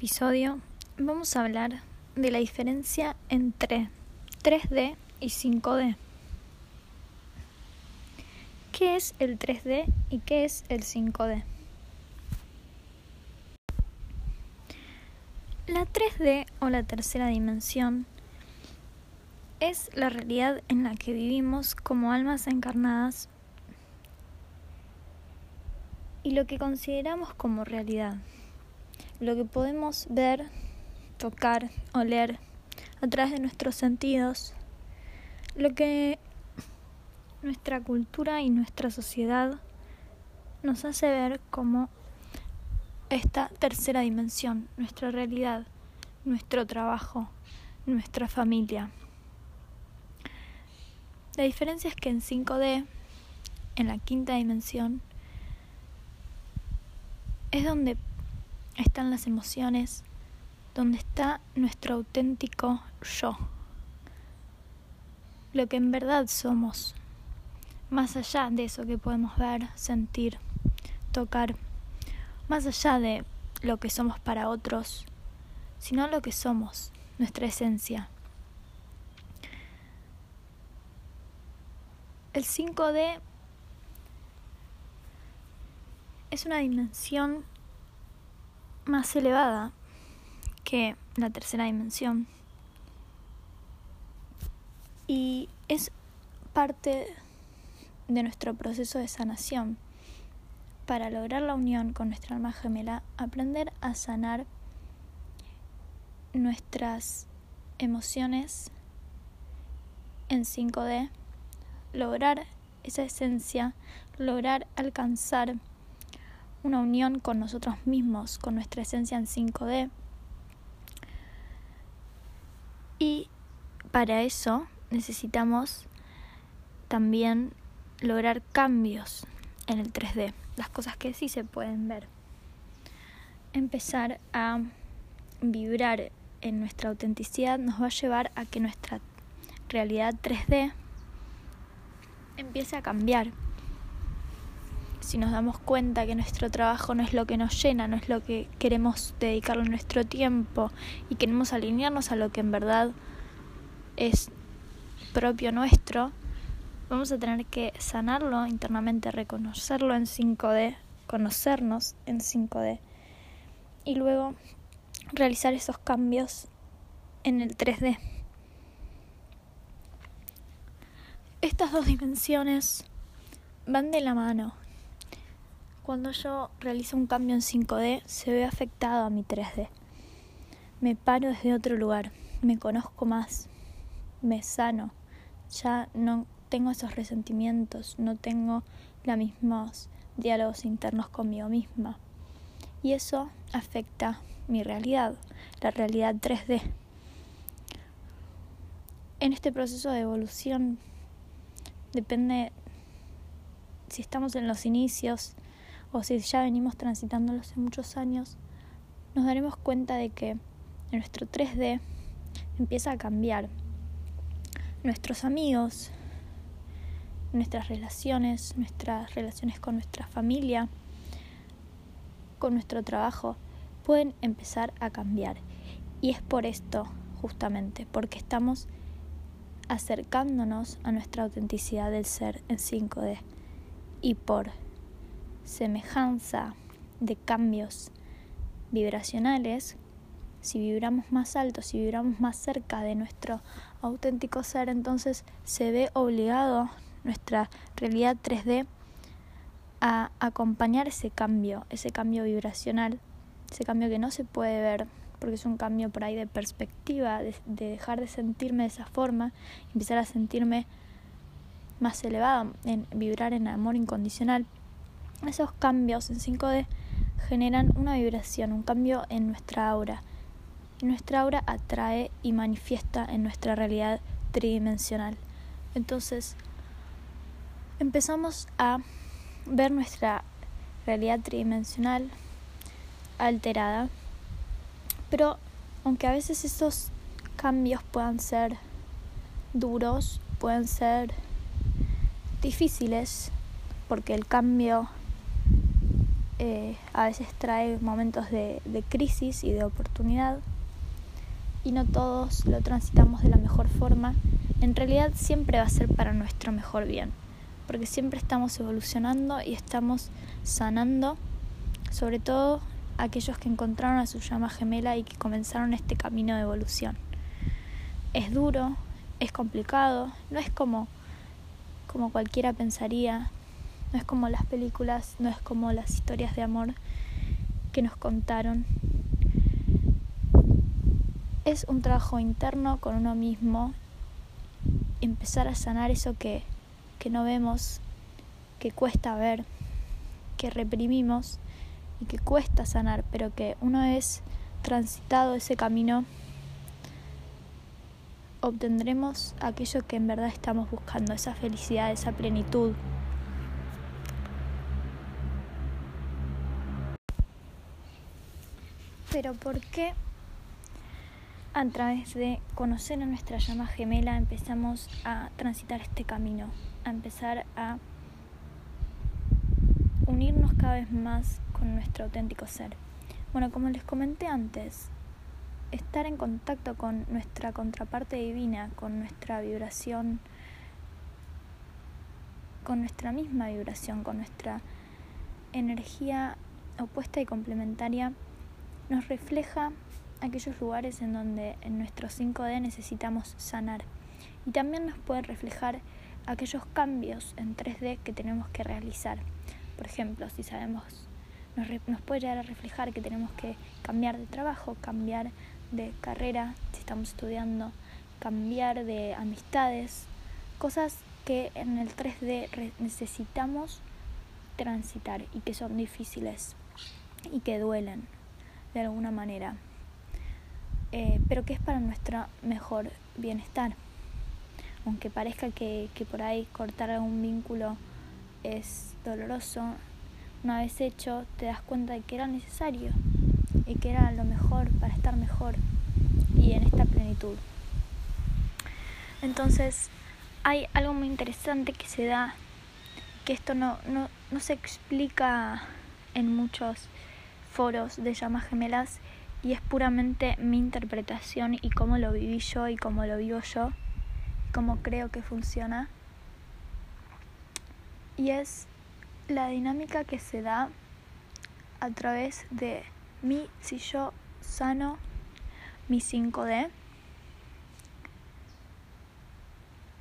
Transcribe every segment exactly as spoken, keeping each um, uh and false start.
episodio vamos a hablar de la diferencia entre tres D y cinco D. ¿Qué es el tres D y qué es el cinco D? La tres D o la tercera dimensión es la realidad en la que vivimos como almas encarnadas y lo que consideramos como realidad, lo que podemos ver, tocar, oler a través de nuestros sentidos, lo que nuestra cultura y nuestra sociedad nos hace ver como esta tercera dimensión, nuestra realidad, nuestro trabajo, nuestra familia. La diferencia es que en cinco D, en la quinta dimensión, es donde están las emociones, donde está nuestro auténtico yo, lo que en verdad somos, más allá de eso que podemos ver, sentir, tocar, más allá de lo que somos para otros, sino lo que somos, nuestra esencia. El cinco D es una dimensión más elevada que la tercera dimensión y es parte de nuestro proceso de sanación para lograr la unión con nuestra alma gemela, aprender a sanar nuestras emociones en cinco D, lograr esa esencia, lograr alcanzar una unión con nosotros mismos, con nuestra esencia en cinco D. Y para eso necesitamos también lograr cambios en el tres D, las cosas que sí se pueden ver. Empezar a vibrar en nuestra autenticidad nos va a llevar a que nuestra realidad tres D empiece a cambiar. Si nos damos cuenta que nuestro trabajo no es lo que nos llena, no es lo que queremos dedicarle nuestro tiempo y queremos alinearnos a lo que en verdad es propio nuestro, vamos a tener que sanarlo internamente, reconocerlo en cinco D, conocernos en cinco D y luego realizar esos cambios en el tres D. Estas dos dimensiones van de la mano. Cuando yo realizo un cambio en cinco D, se ve afectado a mi tres D. Me paro desde otro lugar, me conozco más, me sano. Ya no tengo esos resentimientos, no tengo los mismos diálogos internos conmigo misma. Y eso afecta mi realidad, la realidad tres D. En este proceso de evolución, depende si estamos en los inicios o si ya venimos transitándolo hace muchos años, nos daremos cuenta de que nuestro tres D empieza a cambiar. Nuestros amigos, nuestras relaciones, nuestras relaciones con nuestra familia, con nuestro trabajo, pueden empezar a cambiar. Y es por esto, justamente, porque estamos acercándonos a nuestra autenticidad del ser en cinco D y por semejanza de cambios vibracionales, si vibramos más alto, si vibramos más cerca de nuestro auténtico ser, entonces se ve obligado nuestra realidad tres D a acompañar ese cambio, ese cambio vibracional, ese cambio que no se puede ver porque es un cambio por ahí de perspectiva, de, de dejar de sentirme de esa forma, empezar a sentirme más elevado, en vibrar en amor incondicional. Esos cambios en cinco D generan una vibración, un cambio en nuestra aura. Nuestra aura atrae y manifiesta en nuestra realidad tridimensional. Entonces, empezamos a ver nuestra realidad tridimensional alterada. Pero, aunque a veces esos cambios puedan ser duros, pueden ser difíciles, porque el cambio eh, a veces trae momentos de, de crisis y de oportunidad, y no todos lo transitamos de la mejor forma. En realidad siempre va a ser para nuestro mejor bien, porque siempre estamos evolucionando y estamos sanando, sobre todo aquellos que encontraron a su llama gemela y que comenzaron este camino de evolución. Es duro, es complicado, no es como, como cualquiera pensaría, no es como las películas, no es como las historias de amor que nos contaron. Es un trabajo interno con uno mismo, empezar a sanar eso que, que no vemos, que cuesta ver, que reprimimos y que cuesta sanar, pero que una vez transitado ese camino obtendremos aquello que en verdad estamos buscando, esa felicidad, esa plenitud. Pero ¿por qué a través de conocer a nuestra llama gemela empezamos a transitar este camino, a empezar a unirnos cada vez más con nuestro auténtico ser? Bueno, como les comenté antes, estar en contacto con nuestra contraparte divina, con nuestra vibración, con nuestra misma vibración, con nuestra energía opuesta y complementaria, nos refleja aquellos lugares en donde en nuestro cinco D necesitamos sanar, y también nos puede reflejar aquellos cambios en tres D que tenemos que realizar. Por ejemplo, si sabemos, nos, re, nos puede llegar a reflejar que tenemos que cambiar de trabajo, cambiar de carrera, si estamos estudiando, cambiar de amistades, cosas que en el tres D re, necesitamos transitar y que son difíciles y que duelen de alguna manera, eh, pero que es para nuestro mejor bienestar. Aunque parezca que, que por ahí cortar algún vínculo es doloroso, una vez hecho te das cuenta de que era necesario y que era lo mejor para estar mejor y en esta plenitud. Entonces hay algo muy interesante que se da, que esto no, no, no se explica en muchos foros de llamas gemelas, y es puramente mi interpretación y cómo lo viví yo y cómo lo vivo yo, cómo creo que funciona. Y es la dinámica que se da a través de mí si yo sano mi cinco D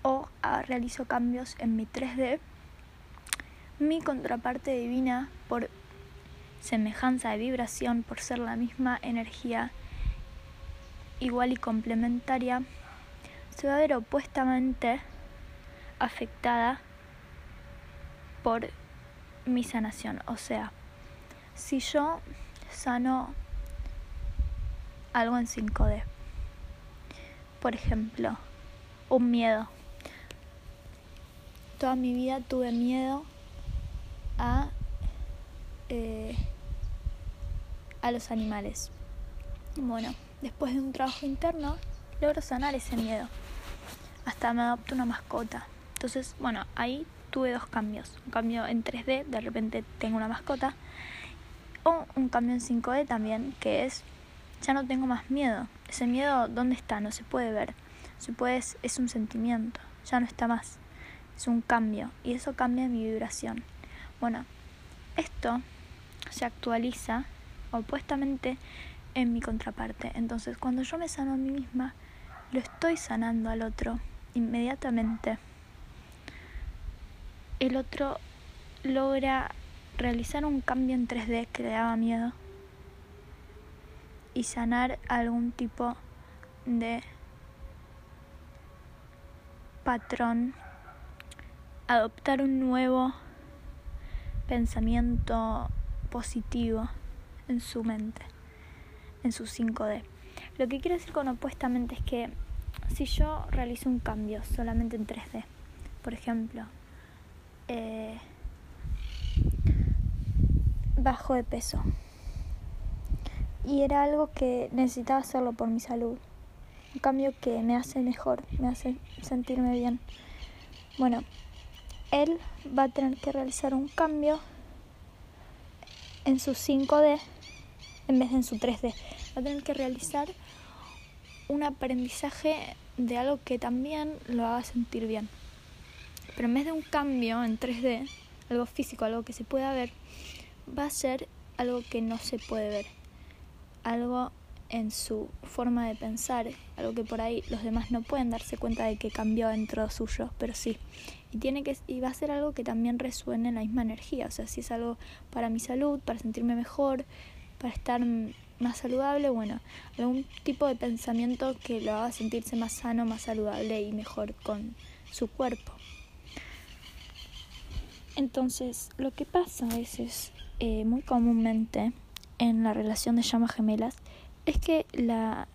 o a, realizo cambios en mi tres D. Mi contraparte divina, por semejanza de vibración, por ser la misma energía igual y complementaria, se va a ver opuestamente afectada por mi sanación. O sea, si yo sano algo en cinco D, por ejemplo, un miedo. Toda mi vida tuve miedo a eh, a los animales. Bueno, después de un trabajo interno logro sanar ese miedo, hasta me adopto una mascota. Entonces, bueno, ahí tuve dos cambios, un cambio en tres D, de repente tengo una mascota, o un cambio en cinco D también, que es, ya no tengo más miedo. Ese miedo, ¿dónde está? No se puede ver, se puede, es, es un sentimiento, ya no está más, es un cambio, y eso cambia mi vibración. Bueno, esto se actualiza opuestamente en mi contraparte. Entonces, cuando yo me sano a mí misma, lo estoy sanando al otro inmediatamente. El otro logra realizar un cambio en tres D que le daba miedo y sanar algún tipo de patrón, adoptar un nuevo pensamiento positivo en su mente, en su cinco D. Lo que quiero decir con opuestamente es que si yo realizo un cambio solamente en tres D, por ejemplo, Eh, bajo de peso, y era algo que necesitaba hacerlo por mi salud, un cambio que me hace mejor, me hace sentirme bien. Bueno, él va a tener que realizar un cambio en su cinco D en vez de en su tres D. Va a tener que realizar un aprendizaje de algo que también lo haga sentir bien. Pero en vez de un cambio en tres D, algo físico, algo que se pueda ver, va a ser algo que no se puede ver. Algo en su forma de pensar, algo que por ahí los demás no pueden darse cuenta de que cambió dentro suyo, pero sí. Y tiene que y va a ser algo que también resuene en la misma energía. O sea, si es algo para mi salud, para sentirme mejor, para estar más saludable, bueno, algún tipo de pensamiento que lo haga sentirse más sano, más saludable y mejor con su cuerpo. Entonces, lo que pasa a veces, eh, muy comúnmente, en la relación de llamas gemelas, es que la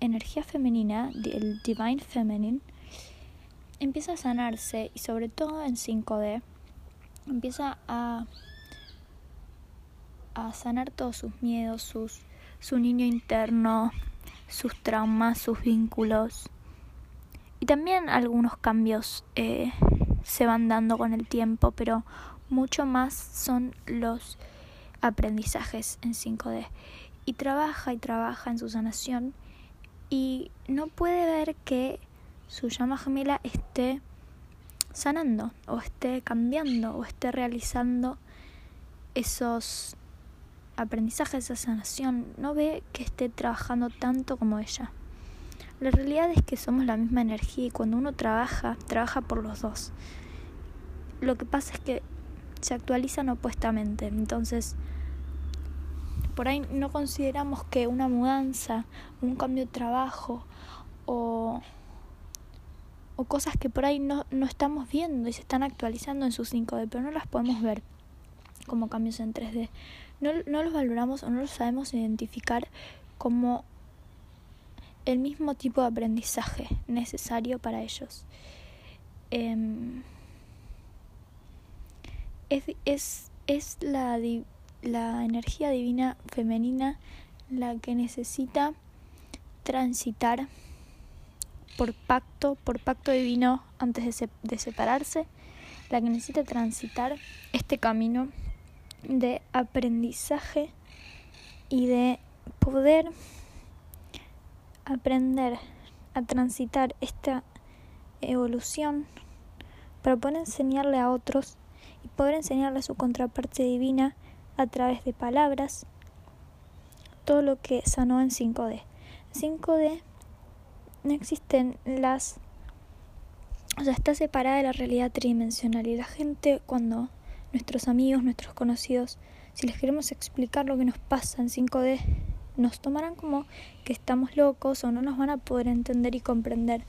energía femenina, el Divine Feminine, empieza a sanarse, y sobre todo en cinco D, empieza a, a sanar todos sus miedos, sus, su niño interno, sus traumas, sus vínculos. Y también algunos cambios eh, se van dando con el tiempo, pero mucho más son los aprendizajes en cinco D. Y trabaja y trabaja en su sanación y no puede ver que su llama gemela esté sanando o esté cambiando o esté realizando esos aprendizajes, esa sanación. No ve que esté trabajando tanto como ella. La realidad es que somos la misma energía y cuando uno trabaja, trabaja por los dos. Lo que pasa es que se actualizan opuestamente. Entonces, por ahí no consideramos que una mudanza, un cambio de trabajo o... o cosas que por ahí no, no estamos viendo y se están actualizando en su cinco D, pero no las podemos ver como cambios en tres D. No, no los valoramos o no los sabemos identificar como el mismo tipo de aprendizaje necesario para ellos. Eh, es es, es la, di, la energía divina femenina la que necesita transitar por pacto, por pacto divino antes de, se, de separarse, la que necesita transitar este camino de aprendizaje y de poder aprender a transitar esta evolución para poder enseñarle a otros y poder enseñarle a su contraparte divina a través de palabras todo lo que sanó en cinco D. cinco D no existen las... O sea, está separada de la realidad tridimensional. Y la gente, cuando nuestros amigos, nuestros conocidos, si les queremos explicar lo que nos pasa en cinco D, nos tomarán como que estamos locos o no nos van a poder entender y comprender.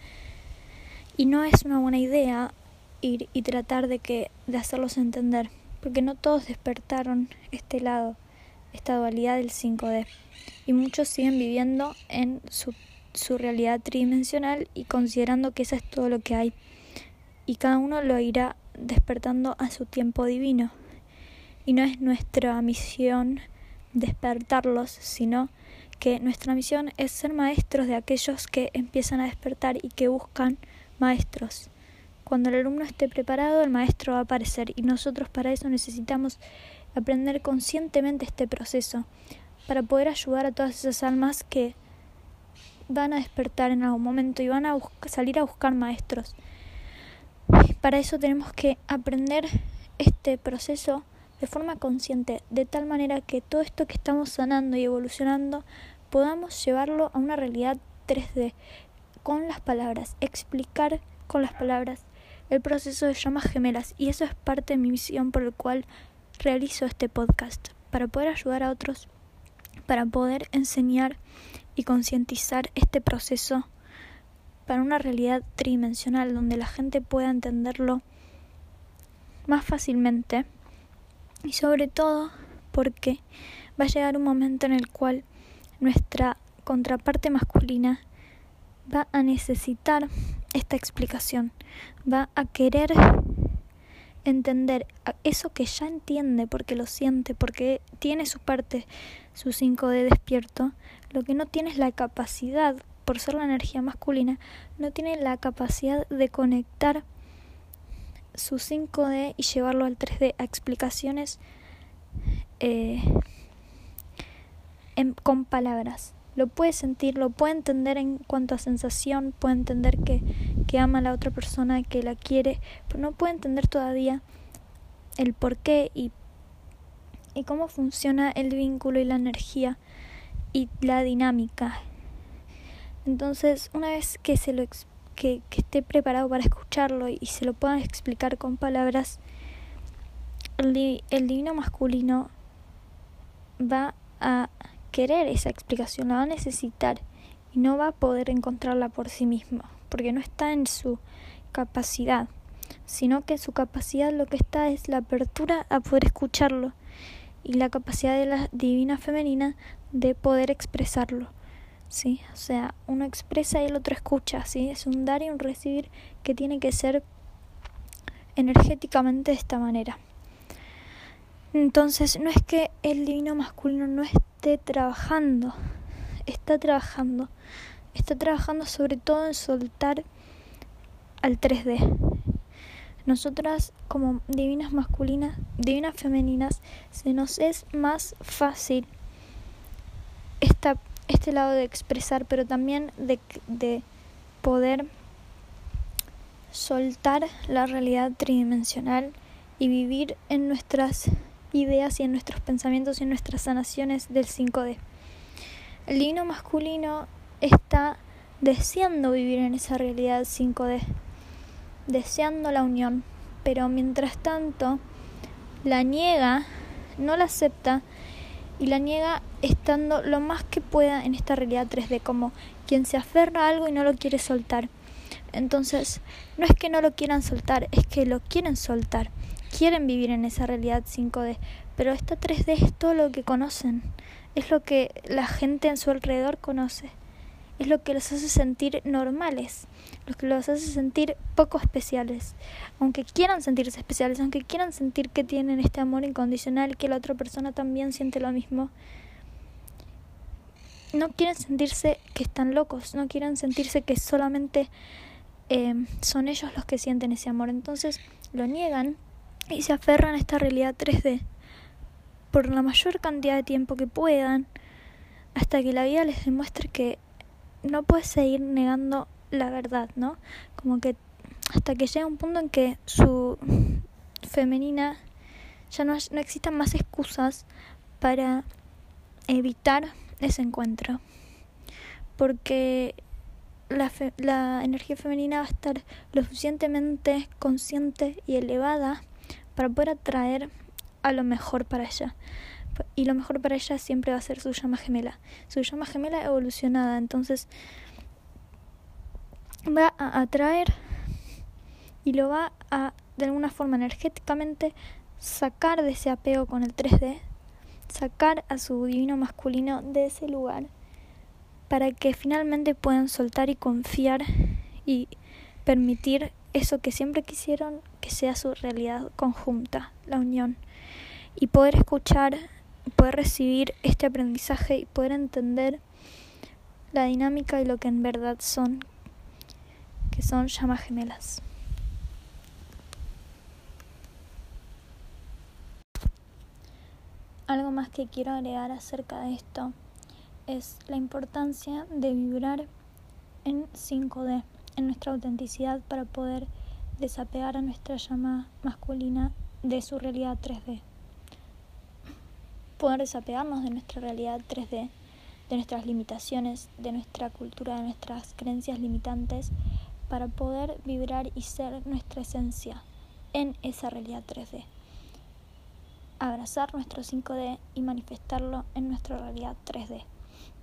Y no es una buena idea ir y tratar de, que, de hacerlos entender. Porque no todos despertaron este lado, esta dualidad del cinco D. Y muchos siguen viviendo en su... su realidad tridimensional y considerando que eso es todo lo que hay, y cada uno lo irá despertando a su tiempo divino, y no es nuestra misión despertarlos, sino que nuestra misión es ser maestros de aquellos que empiezan a despertar y que buscan maestros. Cuando el alumno esté preparado, el maestro va a aparecer, y nosotros para eso necesitamos aprender conscientemente este proceso para poder ayudar a todas esas almas que van a despertar en algún momento y van a busca, salir a buscar maestros. Para eso tenemos que aprender este proceso de forma consciente, de tal manera que todo esto que estamos sanando y evolucionando podamos llevarlo a una realidad tres D, con las palabras, explicar con las palabras el proceso de llamas gemelas. Y eso es parte de mi misión por el cual realizo este podcast, para poder ayudar a otros, para poder enseñar y concientizar este proceso para una realidad tridimensional donde la gente pueda entenderlo más fácilmente, y sobre todo porque va a llegar un momento en el cual nuestra contraparte masculina va a necesitar esta explicación, va a querer entender eso que ya entiende porque lo siente, porque tiene su parte, su cinco D despierto. Lo que no tiene es la capacidad, por ser la energía masculina, no tiene la capacidad de conectar su cinco D y llevarlo al tres D a explicaciones eh, en, con palabras. Lo puede sentir, lo puede entender en cuanto a sensación, puede entender que, que ama a la otra persona, que la quiere, pero no puede entender todavía el porqué y, y cómo funciona el vínculo y la energía y la dinámica. Entonces, una vez que se lo explica, Que, que esté preparado para escucharlo y, y se lo puedan explicar con palabras, el, el divino masculino va a querer esa explicación, la va a necesitar y no va a poder encontrarla por sí mismo, porque no está en su capacidad, sino que en su capacidad lo que está es la apertura a poder escucharlo y la capacidad de la divina femenina de poder expresarlo. Sí, o sea, uno expresa y el otro escucha, ¿sí? Es un dar y un recibir que tiene que ser energéticamente de esta manera. Entonces, no es que el divino masculino no esté trabajando, está trabajando, está trabajando sobre todo en soltar al tres D. Nosotras, como divinas masculinas, divinas femeninas, se nos es más fácil esta este lado de expresar, pero también de, de poder soltar la realidad tridimensional y vivir en nuestras ideas y en nuestros pensamientos y en nuestras sanaciones del cinco D. El divino masculino está deseando vivir en esa realidad cinco D, deseando la unión, pero mientras tanto la niega, no la acepta, y la niega estando lo más que pueda en esta realidad tres D, como quien se aferra a algo y no lo quiere soltar. Entonces, no es que no lo quieran soltar, es que lo quieren soltar. Quieren vivir en esa realidad cinco D, pero esta tres D es todo lo que conocen. Es lo que la gente en su alrededor conoce. Es lo que los hace sentir normales, lo que los hace sentir poco especiales. Aunque quieran sentirse especiales, aunque quieran sentir que tienen este amor incondicional, que la otra persona también siente lo mismo, no quieren sentirse que están locos, no quieren sentirse que solamente eh, son ellos los que sienten ese amor. Entonces lo niegan y se aferran a esta realidad tres D por la mayor cantidad de tiempo que puedan, hasta que la vida les demuestre que no puedes seguir negando la verdad, ¿no? Como que hasta que llega un punto en que su femenina ya no, no existan más excusas para evitar ese encuentro, porque la, fe, la energía femenina va a estar lo suficientemente consciente y elevada para poder atraer a lo mejor para ella. Y lo mejor para ella siempre va a ser su llama gemela, su llama gemela evolucionada. Entonces va a atraer y lo va a, de alguna forma energéticamente, sacar de ese apego con el tres D, sacar a su divino masculino de ese lugar, para que finalmente puedan soltar y confiar y permitir eso que siempre quisieron que sea su realidad conjunta, la unión, y poder escuchar, poder recibir este aprendizaje y poder entender la dinámica y lo que en verdad son, que son llamas gemelas. Algo más que quiero agregar acerca de esto es la importancia de vibrar en cinco D, en nuestra autenticidad, para poder desapegar a nuestra llama masculina de su realidad tres D. Poder desapegarnos de nuestra realidad tres D, de nuestras limitaciones, de nuestra cultura, de nuestras creencias limitantes, para poder vibrar y ser nuestra esencia en esa realidad tres D. Abrazar nuestro cinco D y manifestarlo en nuestra realidad tres D.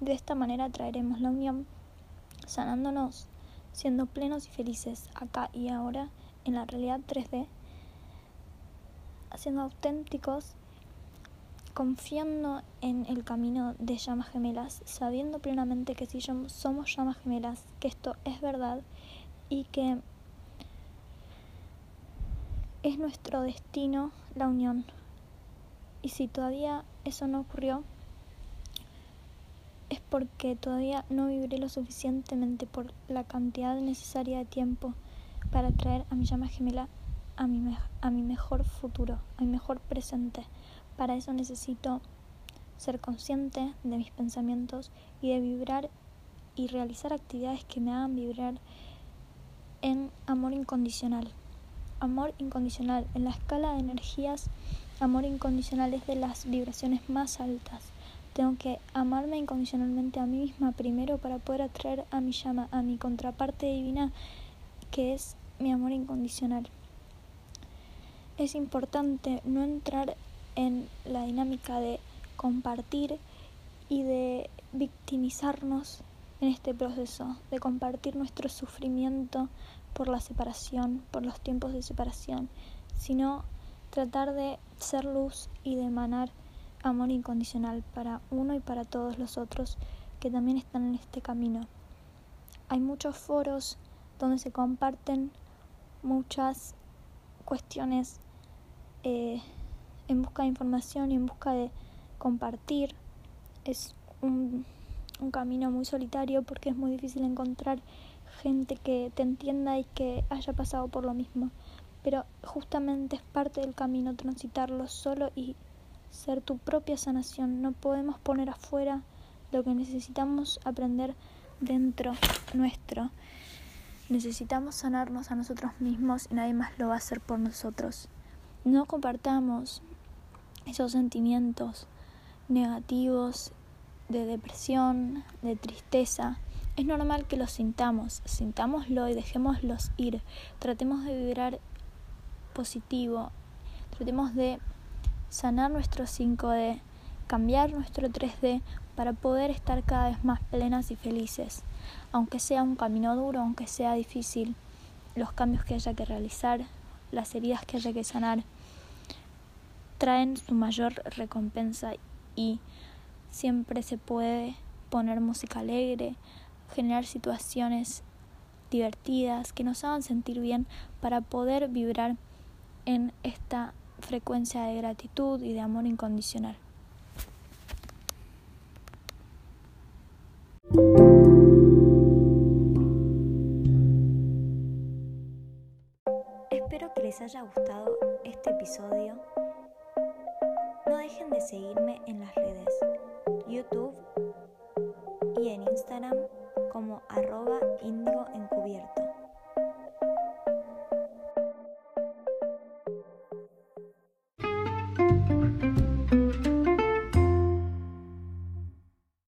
De esta manera traeremos la unión, sanándonos, siendo plenos y felices acá y ahora en la realidad tres D, siendo auténticos, confiando en el camino de llamas gemelas, sabiendo plenamente que si somos llamas gemelas, que esto es verdad y que es nuestro destino la unión. Y si todavía eso no ocurrió, es porque todavía no vibré lo suficientemente por la cantidad necesaria de tiempo para traer a mi llama gemela a mi, me- a mi mejor futuro, a mi mejor presente. Para eso necesito ser consciente de mis pensamientos y de vibrar y realizar actividades que me hagan vibrar en amor incondicional. Amor incondicional, en la escala de energías, amor incondicional es de las vibraciones más altas. Tengo que amarme incondicionalmente a mí misma primero para poder atraer a mi llama, a mi contraparte divina, que es mi amor incondicional. Es importante no entrar en la dinámica de compartir y de victimizarnos en este proceso, de compartir nuestro sufrimiento por la separación, por los tiempos de separación, sino tratar de ser luz y de emanar amor incondicional para uno y para todos los otros que también están en este camino. Hay muchos foros donde se comparten muchas cuestiones eh, en busca de información y en busca de compartir. Es un, un camino muy solitario porque es muy difícil encontrar gente que te entienda y que haya pasado por lo mismo, pero justamente es parte del camino transitarlo solo y ser tu propia sanación. No podemos poner afuera lo que necesitamos aprender dentro nuestro. Necesitamos sanarnos a nosotros mismos y nadie más lo va a hacer por nosotros. No compartamos esos sentimientos negativos de depresión, de tristeza. Es normal que los sintamos, sintámoslo y dejémoslos ir. Tratemos de vibrar positivo, tratemos de sanar nuestro cinco D, cambiar nuestro tres D para poder estar cada vez más plenas y felices. Aunque sea un camino duro, aunque sea difícil, los cambios que haya que realizar, las heridas que haya que sanar, traen su mayor recompensa y siempre se puede poner música alegre, generar situaciones divertidas que nos hagan sentir bien para poder vibrar en esta frecuencia de gratitud y de amor incondicional. Espero que les haya gustado este episodio. No dejen de seguirme en las redes YouTube y en Instagram como arroba indigo encubierto.